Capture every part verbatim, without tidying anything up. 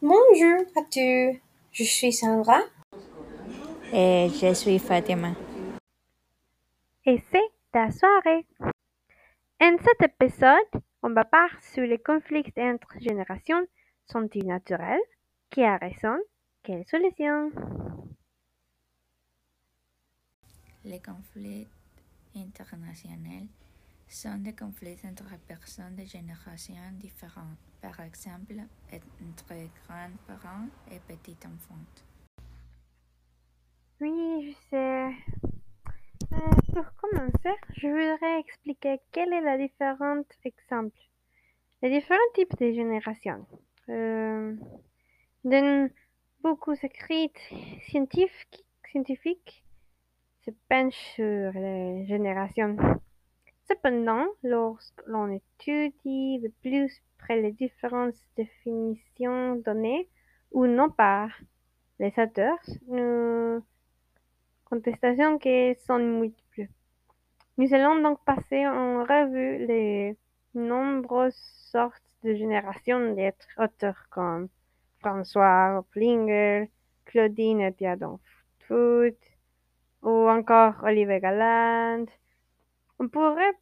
Bonjour à tous, je suis Sandra. Et je suis Fatima. Et c'est ta soirée. En cet épisode, on va parler sur les conflits entre générations. Sont-ils naturels? Qui a raison? Quelle solution? Les conflits internationaux sont des conflits entre personnes de générations différentes, par exemple entre grands-parents et petits-enfants. Oui, je sais. Euh, pour commencer, je voudrais expliquer quelle est la différence exemple. Les différents types de générations. Euh, dans beaucoup d'écrits scientifiques, scientifiques se penchent sur les générations. Cependant, lorsqu'on étudie de plus près les différentes définitions données ou non par les auteurs, nous contestations qui sont multiples. Nous allons donc passer en revue les nombreuses sortes de générations d'êtres auteurs comme François Höpflinger, Claudine Tadonfut ou encore Olivier Galand. On pourrait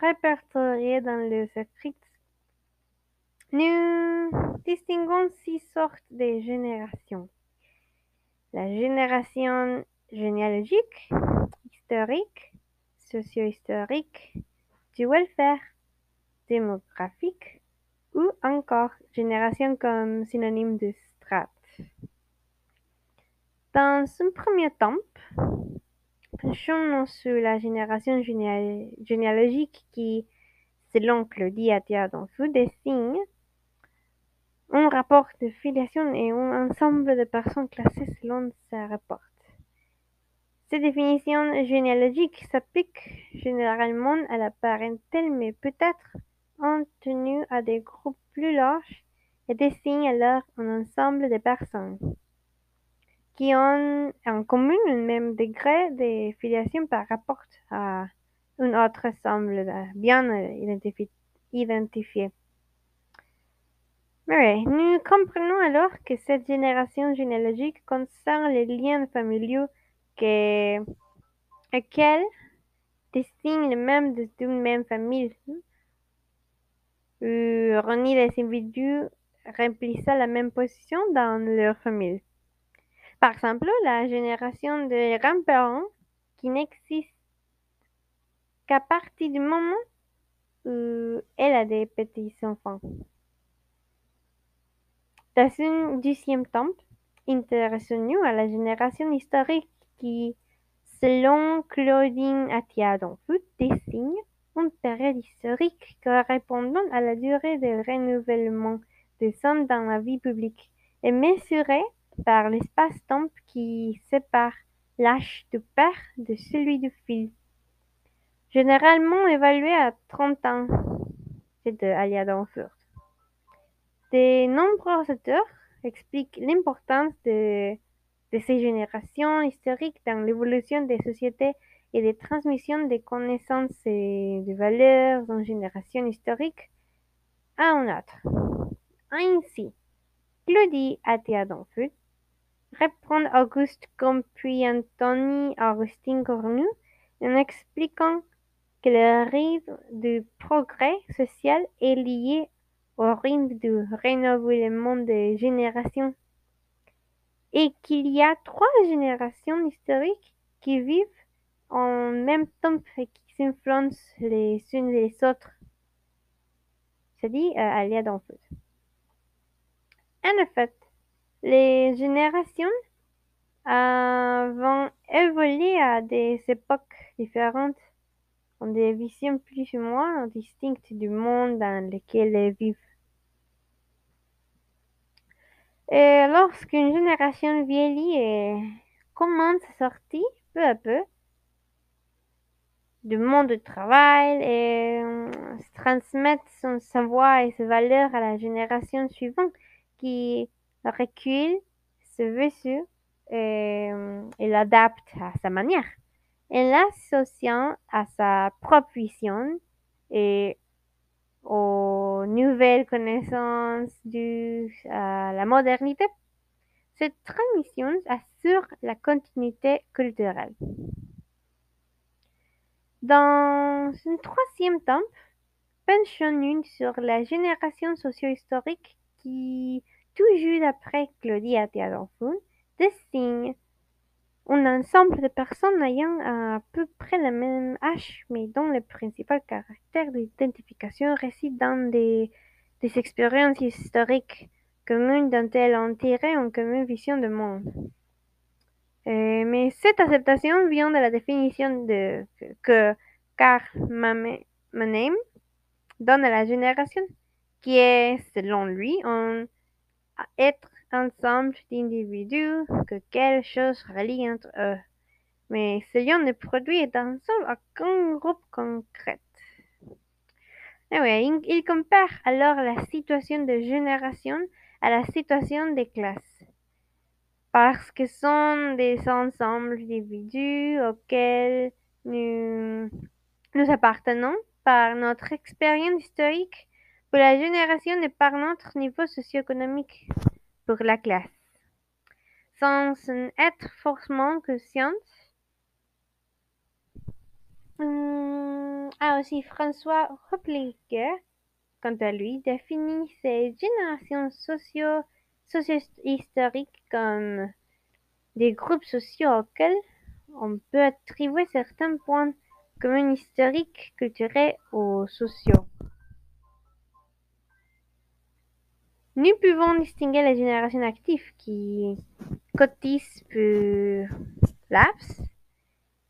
répertorier dans les écrits. Nous distinguons six sortes de générations. La génération généalogique, historique, socio-historique, du welfare, démographique ou encore génération comme synonyme de strate. Dans un premier temps, penchons-nous sur la génération généal- généalogique qui, selon Claudia Théodore-Foune, désigne un rapport de filiation et un ensemble de personnes classées selon sa rapport. Cette définition généalogique s'applique généralement à la parentèle, mais peut être tenue à des groupes plus larges et désigne alors un ensemble de personnes qui ont en commun le même degré de filiation par rapport à une autre semble bien identifi- identifiée. Mais nous comprenons alors que cette génération généalogique concerne les liens familiaux que, et qu'elle désigne les membres d'une même famille ou réunit les individus remplissant la même position dans leur famille. Par exemple, la génération de grands-parents qui n'existe qu'à partir du moment où elle a des petits-enfants. Dans un deuxième temps, intéressons-nous à la génération historique qui, selon Claudine Attias-Donfut, désigne une période historique correspondant à la durée de renouvellement des hommes dans la vie publique et mesurée par l'espace-temps qui sépare l'âge du père de celui du fils, généralement évalué à trente ans, c'est de Attias-Donfut. De nombreux auteurs expliquent l'importance de, de ces générations historiques dans l'évolution des sociétés et des transmissions des connaissances et des valeurs d'une génération historique à une autre. Ainsi, Claudie Attias-Donfut reprend Auguste Campuy-Anthony, Augustine-Cornu en expliquant que le rythme du progrès social est lié au rythme du renouvellement des générations et qu'il y a trois générations historiques qui vivent en même temps et qui s'influencent les unes les autres. C'est dit euh, Attias-Donfut. En effet, les générations euh, vont évoluer à des époques différentes, ont des visions plus ou moins distinctes du monde dans lequel elles vivent. Et lorsqu'une génération vieillit et commence à sortir peu à peu du monde du travail et euh, se transmet son savoir et ses valeurs à la génération suivante qui recule, se vestit et, et l'adapte à sa manière, en l'associant à sa propre vision et aux nouvelles connaissances de euh, la modernité. Cette transmission assure la continuité culturelle. Dans un troisième temps, penchons-nous sur la génération socio-historique qui, tout juste après Claudia Théodore-Foune, dessine un ensemble de personnes ayant à peu près le même âge, mais dont les principaux caractères d'identification résident dans des, des expériences historiques communes dont elles ont tiré une commune vision du monde. Euh, mais cette acceptation vient de la définition de, que Carl Mannheim donne à la génération, qui est, selon lui, un être ensemble d'individus que quelque chose relie entre eux. Mais selon le produit d'un seul aucun groupe concret. Et oui, il, il compare alors la situation de génération à la situation des classes, parce que sont des ensembles d'individus auxquels nous, nous appartenons par notre expérience historique, pour la génération et par notre niveau socio-économique, pour la classe. Sans être forcément consciente. Hum, ah aussi, François Höpflinger, quant à lui, définit ces générations socio socio-historiques comme des groupes sociaux auxquels on peut attribuer certains points communs historiques, culturels ou sociaux. Nous pouvons distinguer les générations actives qui cotisent pour l'A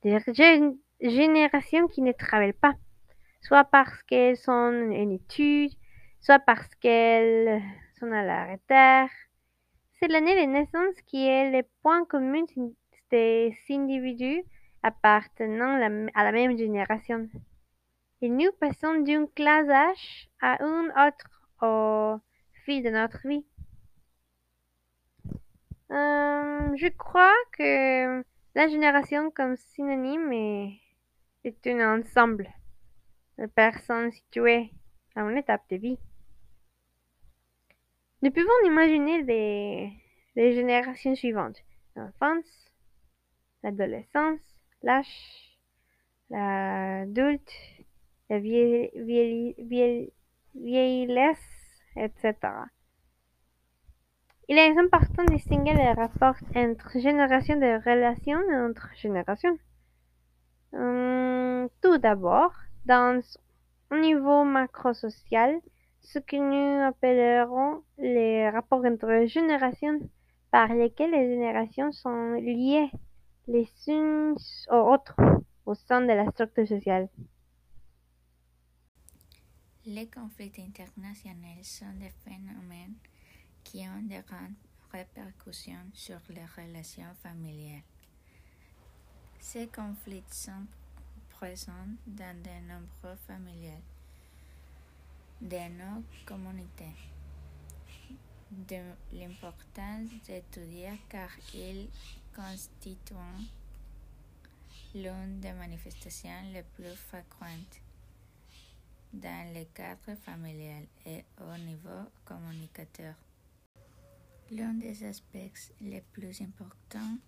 B S des générations qui ne travaillent pas, soit parce qu'elles sont en études, soit parce qu'elles sont à la retraite. C'est l'année de naissance qui est le point commun des individus appartenant à la même génération. Et nous passons d'une classe d'âge à une autre au fil de notre vie. Euh, je crois que la génération comme synonyme est, est un ensemble de personnes situées à une étape de vie. Nous pouvons imaginer les, les générations suivantes: l'enfance, l'adolescence, l'âge, l'adulte, la vieille, vieille, vieille, vieillesse, et cetera. Il est important de distinguer les rapports entre générations de relations et entre générations. Hum, tout d'abord, dans au niveau macro-social, ce que nous appellerons les rapports entre générations, par lesquels les générations sont liées les unes aux autres au sein de la structure sociale. Les conflits internationaux sont des phénomènes qui ont de grandes répercussions sur les relations familiales. Ces conflits sont présents dans de nombreux familles, de nos communautés. De l'importance d'étudier car ils constituent l'une des manifestations les plus fréquentes dans le cadre familial et au niveau communicateur. L'un des aspects les plus importants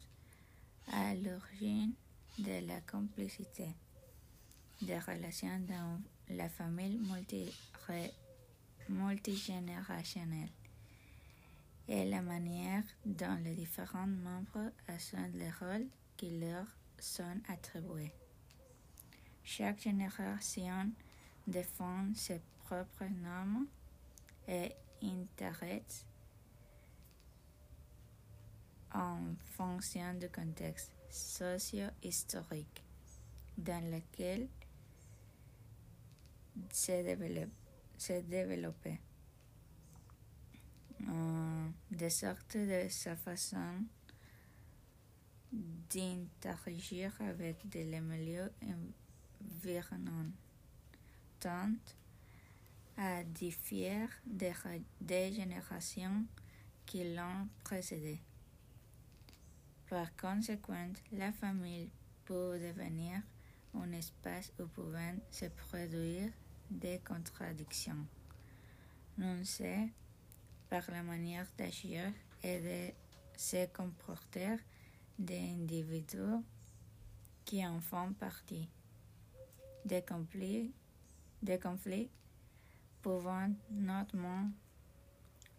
à l'origine de la complicité des relations dans la famille multigénérationnelle est la manière dont les différents membres assument les rôles qui leur sont attribués. Chaque génération défend ses propres normes et intérêts en fonction du contexte socio-historique dans lequel s'est développé, s'est développé euh, de sorte de sa façon d'interagir avec les milieux environnants, à différer des, des générations qui l'ont précédée. Par conséquent, la famille peut devenir un espace où peuvent se produire des contradictions, noncées par la manière d'agir et de se comporter des individus qui en font partie. Des conflits, des conflits pouvant notamment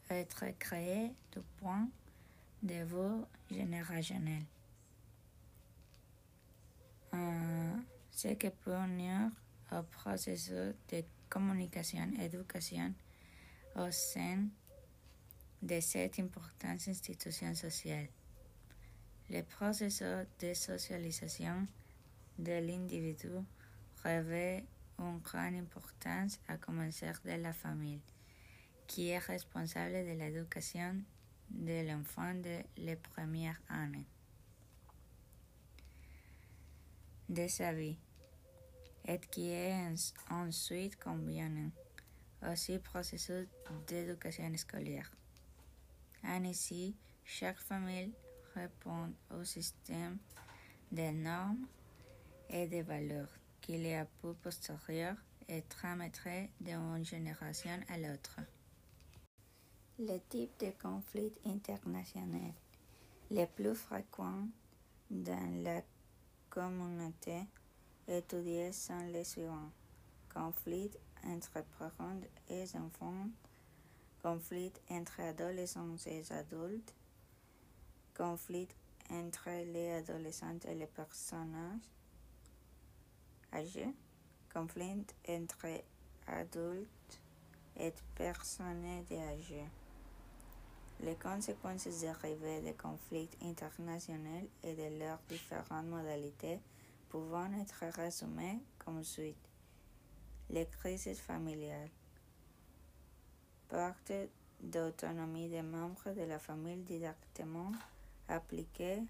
être créés du point de vue générationnel. Euh, ce qui peut nuire au processus de communication et d'éducation au sein de cette importante institution sociale. Le processus de socialisation de l'individu revêt une grande importance à commencer de la famille, qui est responsable de l'éducation de l'enfant dès les premières années de sa vie, et qui est ensuite combinée aussi processus d'éducation scolaire. Ainsi, chaque famille répond au système de normes et de valeurs qu'il est à peu postérieur et transmettré d'une génération à l'autre. Le type de conflit international le plus fréquent dans la communauté étudiée sont les suivants: conflits entre parents et enfants, conflits entre adolescents et adultes, conflits entre les adolescents et les personnes âgées, conflits entre adultes et personnes âgées. Les conséquences dérivées des conflits internationaux et de leurs différentes modalités pouvant être résumées comme suit. Les crises familiales. Perte d'autonomie des membres de la famille directement appliquée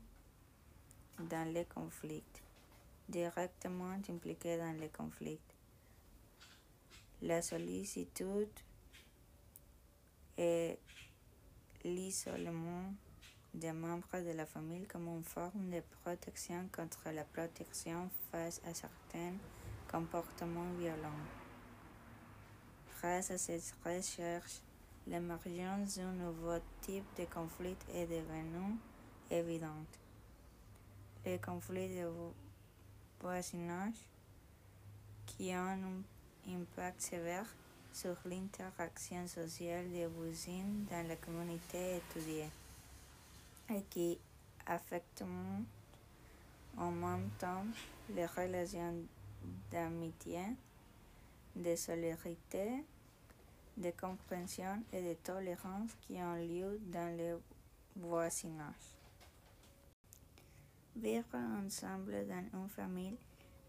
dans les conflits. Directement impliquée dans les conflits. La sollicitude et l'isolement des membres de la famille comme une forme de protection contre la protection face à certains comportements violents. Grâce à cette recherche, l'émergence d'un nouveau type de conflit est devenue évidente. Les conflits de voisinage qui ont un impact sévère sur l'interaction sociale des voisins dans la communauté étudiée et qui affectent en même temps les relations d'amitié, de solidarité, de compréhension et de tolérance qui ont lieu dans le voisinage. Vivre ensemble dans une famille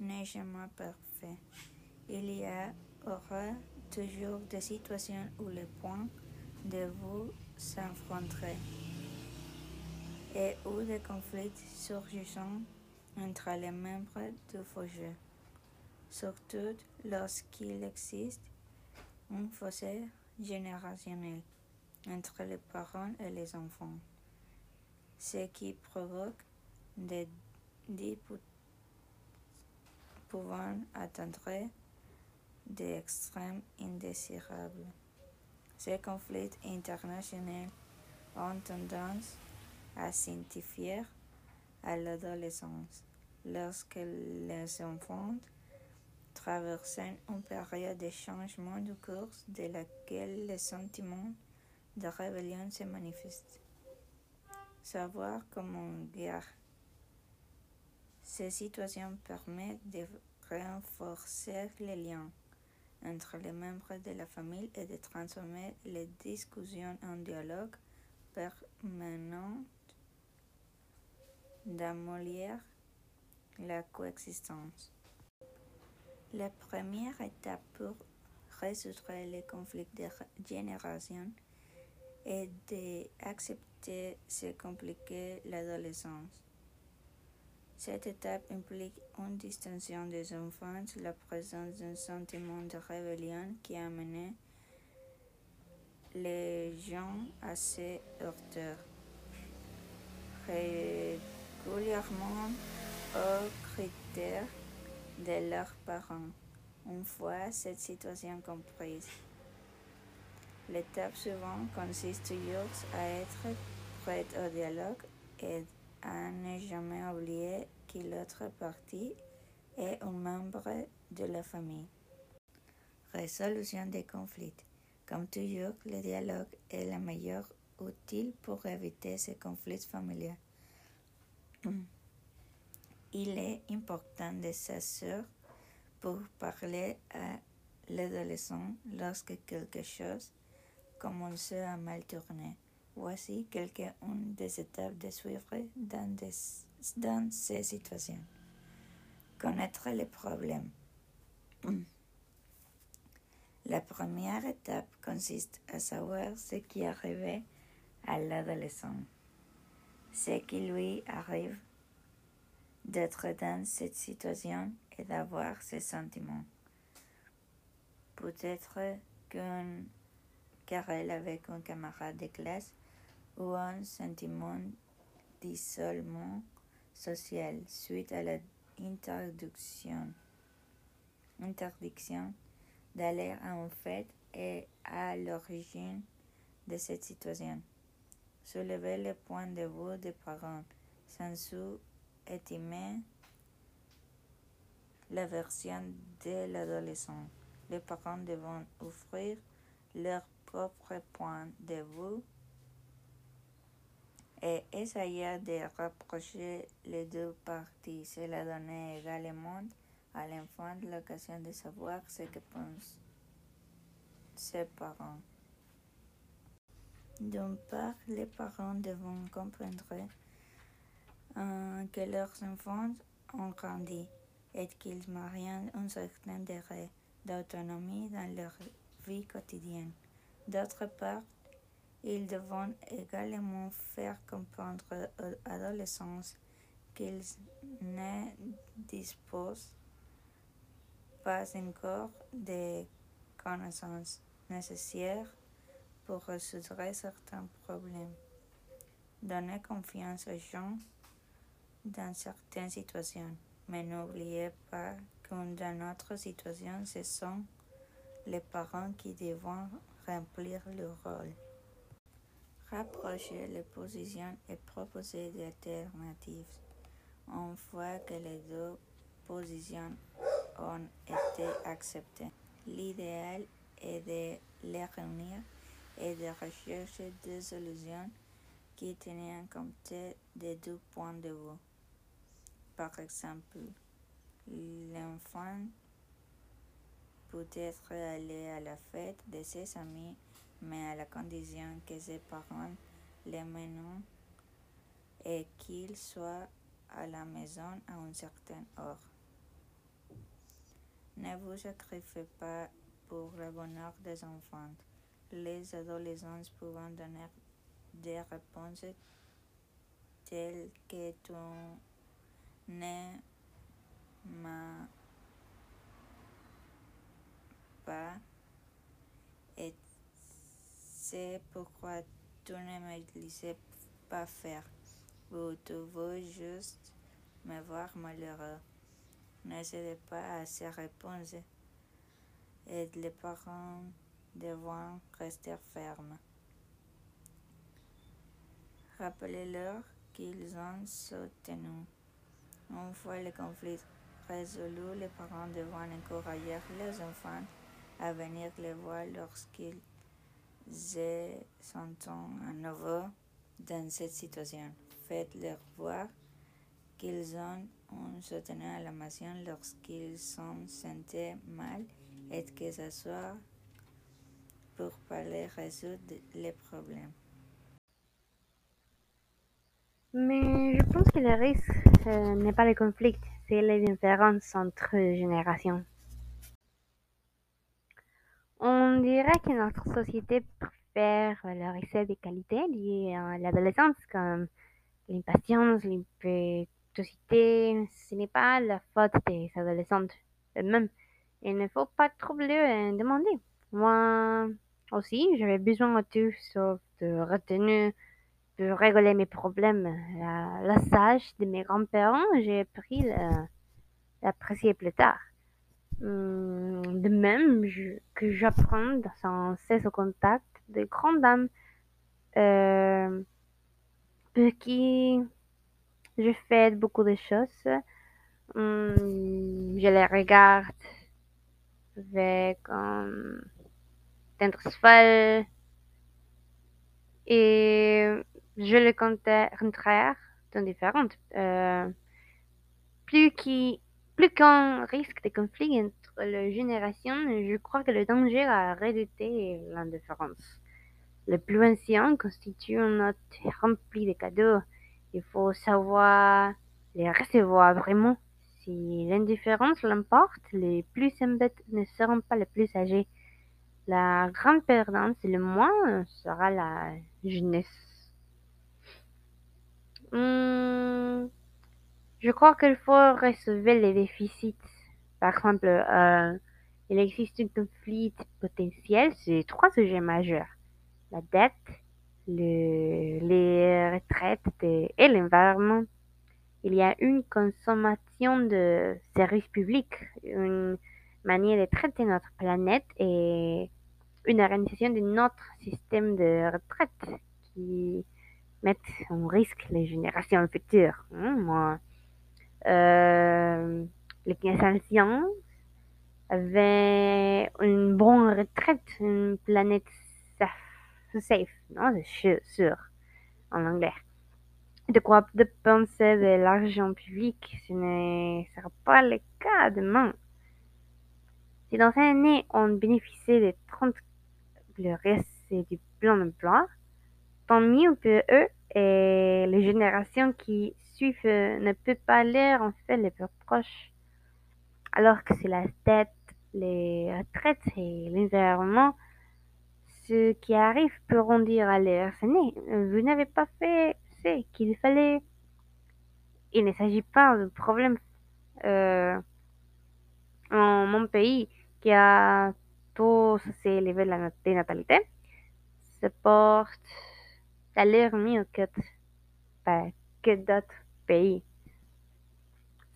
n'est jamais parfait. Il y aura toujours des situations où les points de vue s'affronteront et où des conflits surgissent entre les membres du foyer, surtout lorsqu'il existe un fossé générationnel entre les parents et les enfants, ce qui provoque des disputes pouvant atteindre des extrêmes indésirables. Ces conflits internationaux ont tendance à s'intensifier à l'adolescence, lorsque les enfants traversent une période de changement de cours de laquelle le sentiment de rébellion se manifeste. Savoir comment guérir ces situations permet de renforcer les liens entre les membres de la famille et de transformer les discussions en dialogue permanent d'améliorer la coexistence. La première étape pour résoudre les conflits de génération est d'accepter ce compliqué l'adolescence. Cette étape implique une distinction des enfants, la présence d'un sentiment de rébellion qui a amené les gens à se heurter régulièrement aux critères de leurs parents, Une fois cette situation comprise, l'étape suivante consiste toujours à être prête au dialogue et à ne jamais oublier que l'autre partie est un membre de la famille. Résolution des conflits. Comme toujours, le dialogue est le meilleur outil pour éviter ces conflits familiaux. Il est important de s'assurer pour parler à l'adolescent lorsque quelque chose commence à mal tourner. Voici quelques-unes des étapes de suivre dans, des, dans ces situations. Connaître les problèmes. La première étape consiste à savoir ce qui arrivait à l'adolescent. Ce qui lui arrive d'être dans cette situation et d'avoir ces sentiments. Peut-être qu'une querelle avec un camarade de classe ou un sentiment d'isolement social suite à la Interdiction, interdiction d'aller à une fête est à l'origine de cette situation. Soulever le point de vue des parents sans sous-estimer la version de l'adolescent. Les parents devront offrir leur propre point de vue et essayer de rapprocher les deux parties. Cela donne également à l'enfant l'occasion de savoir ce que pensent ses parents. D'une part, les parents devront comprendre euh, que leurs enfants ont grandi et qu'ils maintiennent un certain degré d'autonomie dans leur vie quotidienne. D'autre part, ils devront également faire comprendre aux adolescents qu'ils ne disposent pas encore des connaissances nécessaires pour résoudre certains problèmes. Donnez confiance aux gens dans certaines situations, mais n'oubliez pas que dans d'autres situations, ce sont les parents qui devront remplir leur rôle. Rapprocher les positions et proposer des alternatives. Une fois que les deux positions ont été acceptées, l'idéal est de les réunir et de rechercher des solutions qui tiennent compte des deux points de vue. Par exemple, l'enfant peut être allé à la fête de ses amis, mais à la condition que ses parents les mènent et qu'ils soient à la maison à une certaine heure. Ne vous sacrifiez pas pour le bonheur des enfants. Les adolescents peuvent donner des réponses telles que tu ne m'as pas et c'est pourquoi tu ne me laissais pas faire, ou tu veux juste me voir malheureux. N'essayez pas à ces réponses et les parents devront rester fermes. Rappelez-leur qu'ils ont soutenu. Une fois le conflit résolu, les parents devront encourager les enfants à venir les voir lorsqu'ils se sentent à nouveau dans cette situation. Faites-leur voir qu'ils ont un soutien à la maison lorsqu'ils sont sentis mal et que ce soit pour parler résoudre les problèmes. Mais je pense que le risque euh, n'est pas le conflit, c'est les différences entre générations. On dirait que notre société préfère valoriser des qualités liées à l'adolescence comme l'impatience, l'impétuosité. Ce n'est pas la faute des adolescentes elles-mêmes. Il ne faut pas trop leur demander. Moi aussi, j'avais besoin de tout sauf de retenue pour régler mes problèmes. La, la sage de mes grands-parents, j'ai appris à l'apprécier plus tard. De même je, que j'apprends sans cesse au contact de grandes dames, euh, pour qui je fais beaucoup de choses. Hum, je les regarde avec un intérêt et je les contraire indifférentes. Euh, plus qui Plus qu'un risque de conflit entre les générations, je crois que le danger à redouter est l'indifférence. Les plus anciens constituent une note remplie de cadeaux. Il faut savoir les recevoir vraiment. Si l'indifférence l'emporte, les plus embêtes ne seront pas les plus âgés. La grande perdante, le moins, sera la jeunesse. Hum... Je crois qu'il faut résoudre les déficits. Par exemple, euh, il existe un conflit potentiel sur trois sujets majeurs. La dette, le, les retraites de, et l'environnement. Il y a une consommation de services publics, une manière de traiter notre planète et une organisation de notre système de retraite qui mettent en risque les générations futures. Hum, moi. Euh, les anciens avaient une bonne retraite, une planète safe, safe non, c'est sûr, en anglais. De quoi dépenser de l'argent public, ce ne sera pas le cas demain. Si dans cette année, on bénéficie de trente le reste du plan d'emploi, tant mieux pour eux et les générations qui ne peut pas l'air en fait les plus proches, alors que c'est la tête, les retraites et l'environnement. Ceux qui arrivent pourront dire à leurs aînés, vous n'avez pas fait ce qu'il fallait. Il ne s'agit pas de problème euh, en mon pays qui a tous ces niveaux de natalité, se porte à l'air mieux que, que d'autres pays.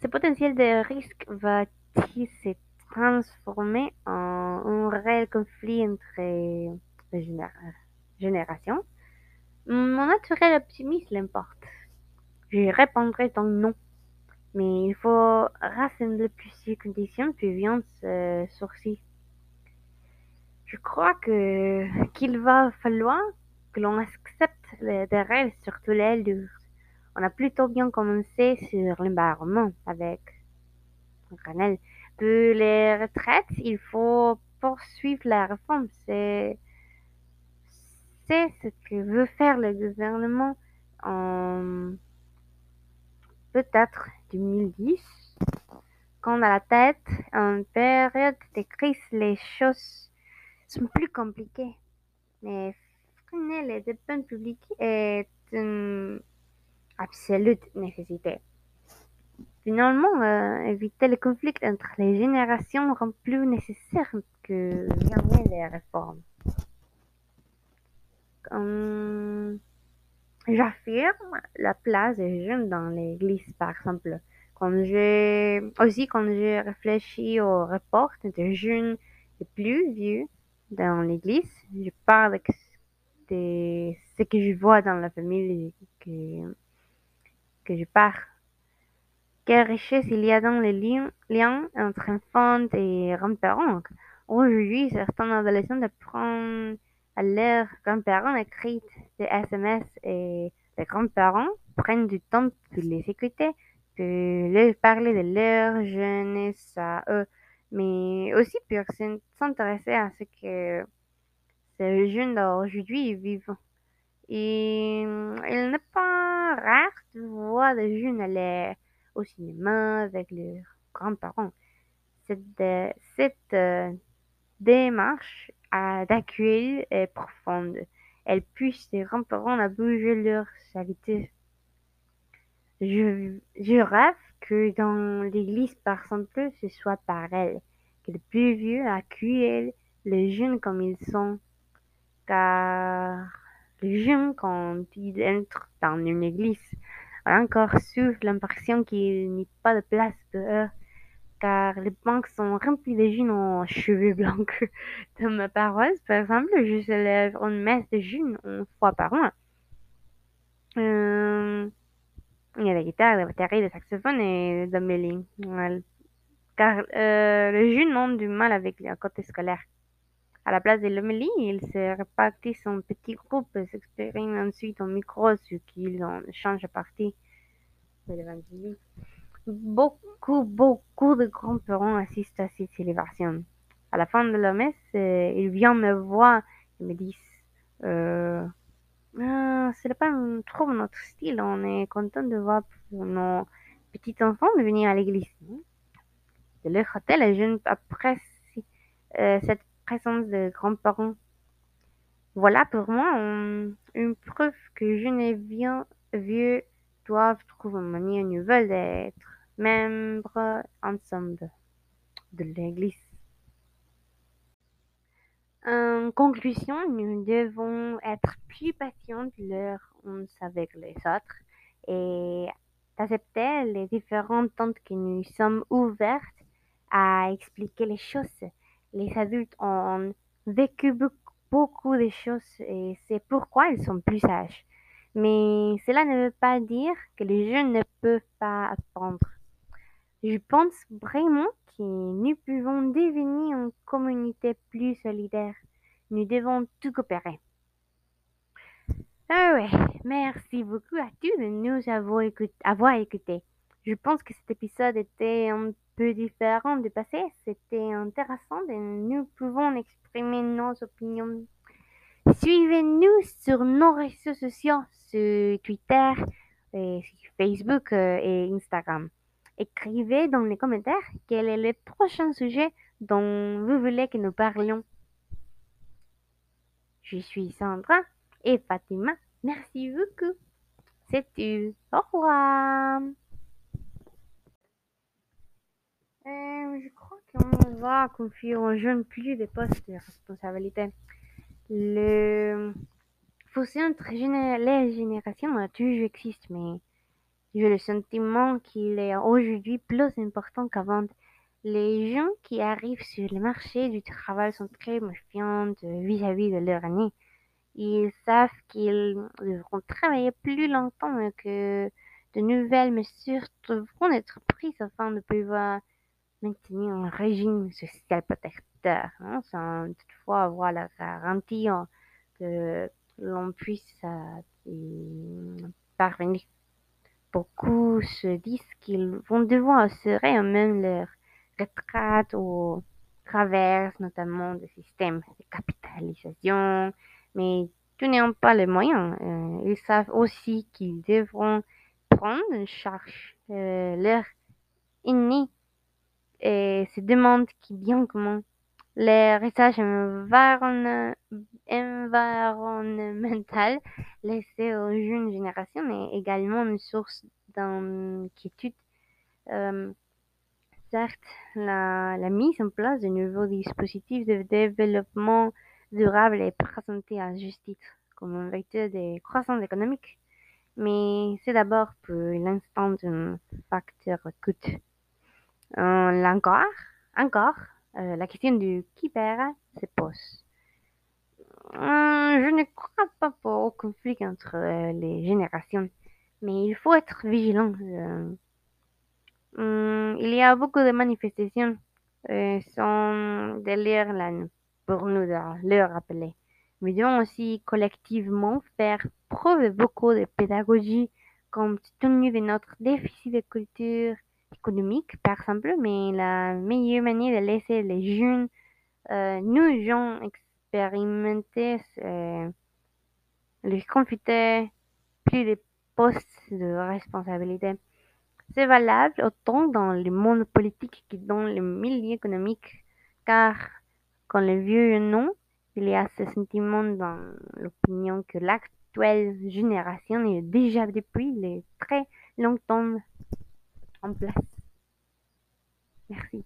Ce potentiel de risque va-t-il se transformer en un réel conflit entre les généra générations? Mon naturel optimisme l'importe. Je répondrai donc non. Mais il faut rassembler plusieurs conditions puis vient ce sourcil. Je crois que qu'il va falloir que l'on accepte les règles, surtout les dures. On a plutôt bien commencé sur l'embarquement avec Granel. Pour les retraites, il faut poursuivre la réforme. C'est ce que veut faire le gouvernement en peut-être deux mille dix, quand à la tête, en période de crise, les choses sont plus compliquées. Mais freiner les dépenses publiques est une absolue nécessité. Finalement, euh, éviter les conflits entre les générations rend plus nécessaire que jamais les réformes. Hum, J'affirme la place des jeunes dans l'Église, par exemple. Quand j'ai aussi quand j'ai réfléchi au rapport des jeunes et plus vieux dans l'Église, je parle de ce que je vois dans la famille que que je pars. Quelle richesse il y a dans les li liens entre enfants et grands-parents. Aujourd'hui, certains adolescents apprennent à leurs grands-parents écrits des S M S et les grands-parents prennent du temps pour les écouter, pour leur parler de leur jeunesse à eux, mais aussi pour s'intéresser à ce que ces jeunes d'aujourd'hui vivent. Et il n'est pas rare de voir des jeunes aller au cinéma avec leurs grands-parents. Cette, cette euh, démarche d'accueil est profonde. Elle pousse les grands-parents à bouger leur habitudes. Je, je rêve que dans l'église, par exemple, ce soit pareil, que les plus vieux accueillent les jeunes comme ils sont, car les jeunes, quand ils entrent dans une église, ont encore souvent l'impression qu'il n'y a pas de place pour eux, car les banques sont remplies de jeunes en cheveux blancs. Dans ma paroisse, par exemple, je célèbre une messe de jeunes une fois par mois. Euh, il y a la guitare, la batterie, le saxophone et le dombelli. Car euh, les jeunes ont du mal avec la côté scolaire. À la place de l'homélie, ils se répartissent en petits groupes et s'expriment ensuite en micro, ce qu'ils en changent partie. Beaucoup, beaucoup de grands-parents assistent à cette célébration. À la fin de la messe, ils viennent me voir et me disent euh, ah, « Ce n'est pas trop notre style, on est content de voir nos petits-enfants venir à l'église. » De leur côté, les jeunes apprécient euh, cette présence de grands-parents. Voilà pour moi on, une preuve que jeunes et vieux doivent trouver une manière nouvelle d'être membres ensemble de l'Église. En conclusion, nous devons être plus patients les uns avec les autres et accepter les différentes tentes que nous sommes ouvertes à expliquer les choses. Les adultes ont vécu beaucoup de choses et c'est pourquoi ils sont plus sages. Mais cela ne veut pas dire que les jeunes ne peuvent pas apprendre. Je pense vraiment que nous pouvons devenir une communauté plus solidaire. Nous devons tout coopérer. Ah ouais, merci beaucoup à tous de nous avoir écoutés. Je pense que cet épisode était un peu différent du passé, c'était intéressant et nous pouvons exprimer nos opinions. Suivez-nous sur nos réseaux sociaux, sur Twitter, et Facebook et Instagram. Écrivez dans les commentaires quel est le prochain sujet dont vous voulez que nous parlions. Je suis Sandra et Fatima. Merci beaucoup. C'est tout. Au revoir. Euh, je crois qu'on va confier aux jeunes plus des postes de responsabilité. Le fossé entre les générations a toujours existé, mais j'ai le sentiment qu'il est aujourd'hui plus important qu'avant. Les gens qui arrivent sur le marché du travail sont très méfiants vis-à-vis de leur année. Ils savent qu'ils devront travailler plus longtemps et que de nouvelles mesures devront être prises afin de pouvoir maintenir un régime social protecteur, hein, sans toutefois avoir la garantie hein, que l'on puisse euh, parvenir. Beaucoup se disent qu'ils vont devoir assurer eux-mêmes leur retraite au travers notamment des systèmes de capitalisation, mais tout n'ayant pas les moyens, euh, ils savent aussi qu'ils devront prendre en charge euh, leur aîné et se demandent qui bien comment les risques environnementaux laissés aux jeunes générations est également une source d'inquiétude. Euh, certes, la, la mise en place de nouveaux dispositifs de développement durable est présentée à juste titre comme un vecteur de croissance économique, mais c'est d'abord pour l'instant un facteur coût. Euh, encore, encore euh, la question du qui paiera se pose. Euh, je ne crois pas au conflit entre euh, les générations, mais il faut être vigilant. Euh, euh, il y a beaucoup de manifestations euh, sont derrière là pour nous le rappeler. Nous devons aussi collectivement faire preuve de beaucoup de pédagogie compte tenu de notre déficit de culture économique, par exemple, mais la meilleure manière de laisser les jeunes euh, nous gens expérimenter euh, les confiter plus des postes de responsabilité. C'est valable autant dans le monde politique que dans le milieu économique, car quand les vieux non, il y a ce sentiment dans l'opinion que l'actuelle génération est déjà depuis les très longtemps en place. Merci.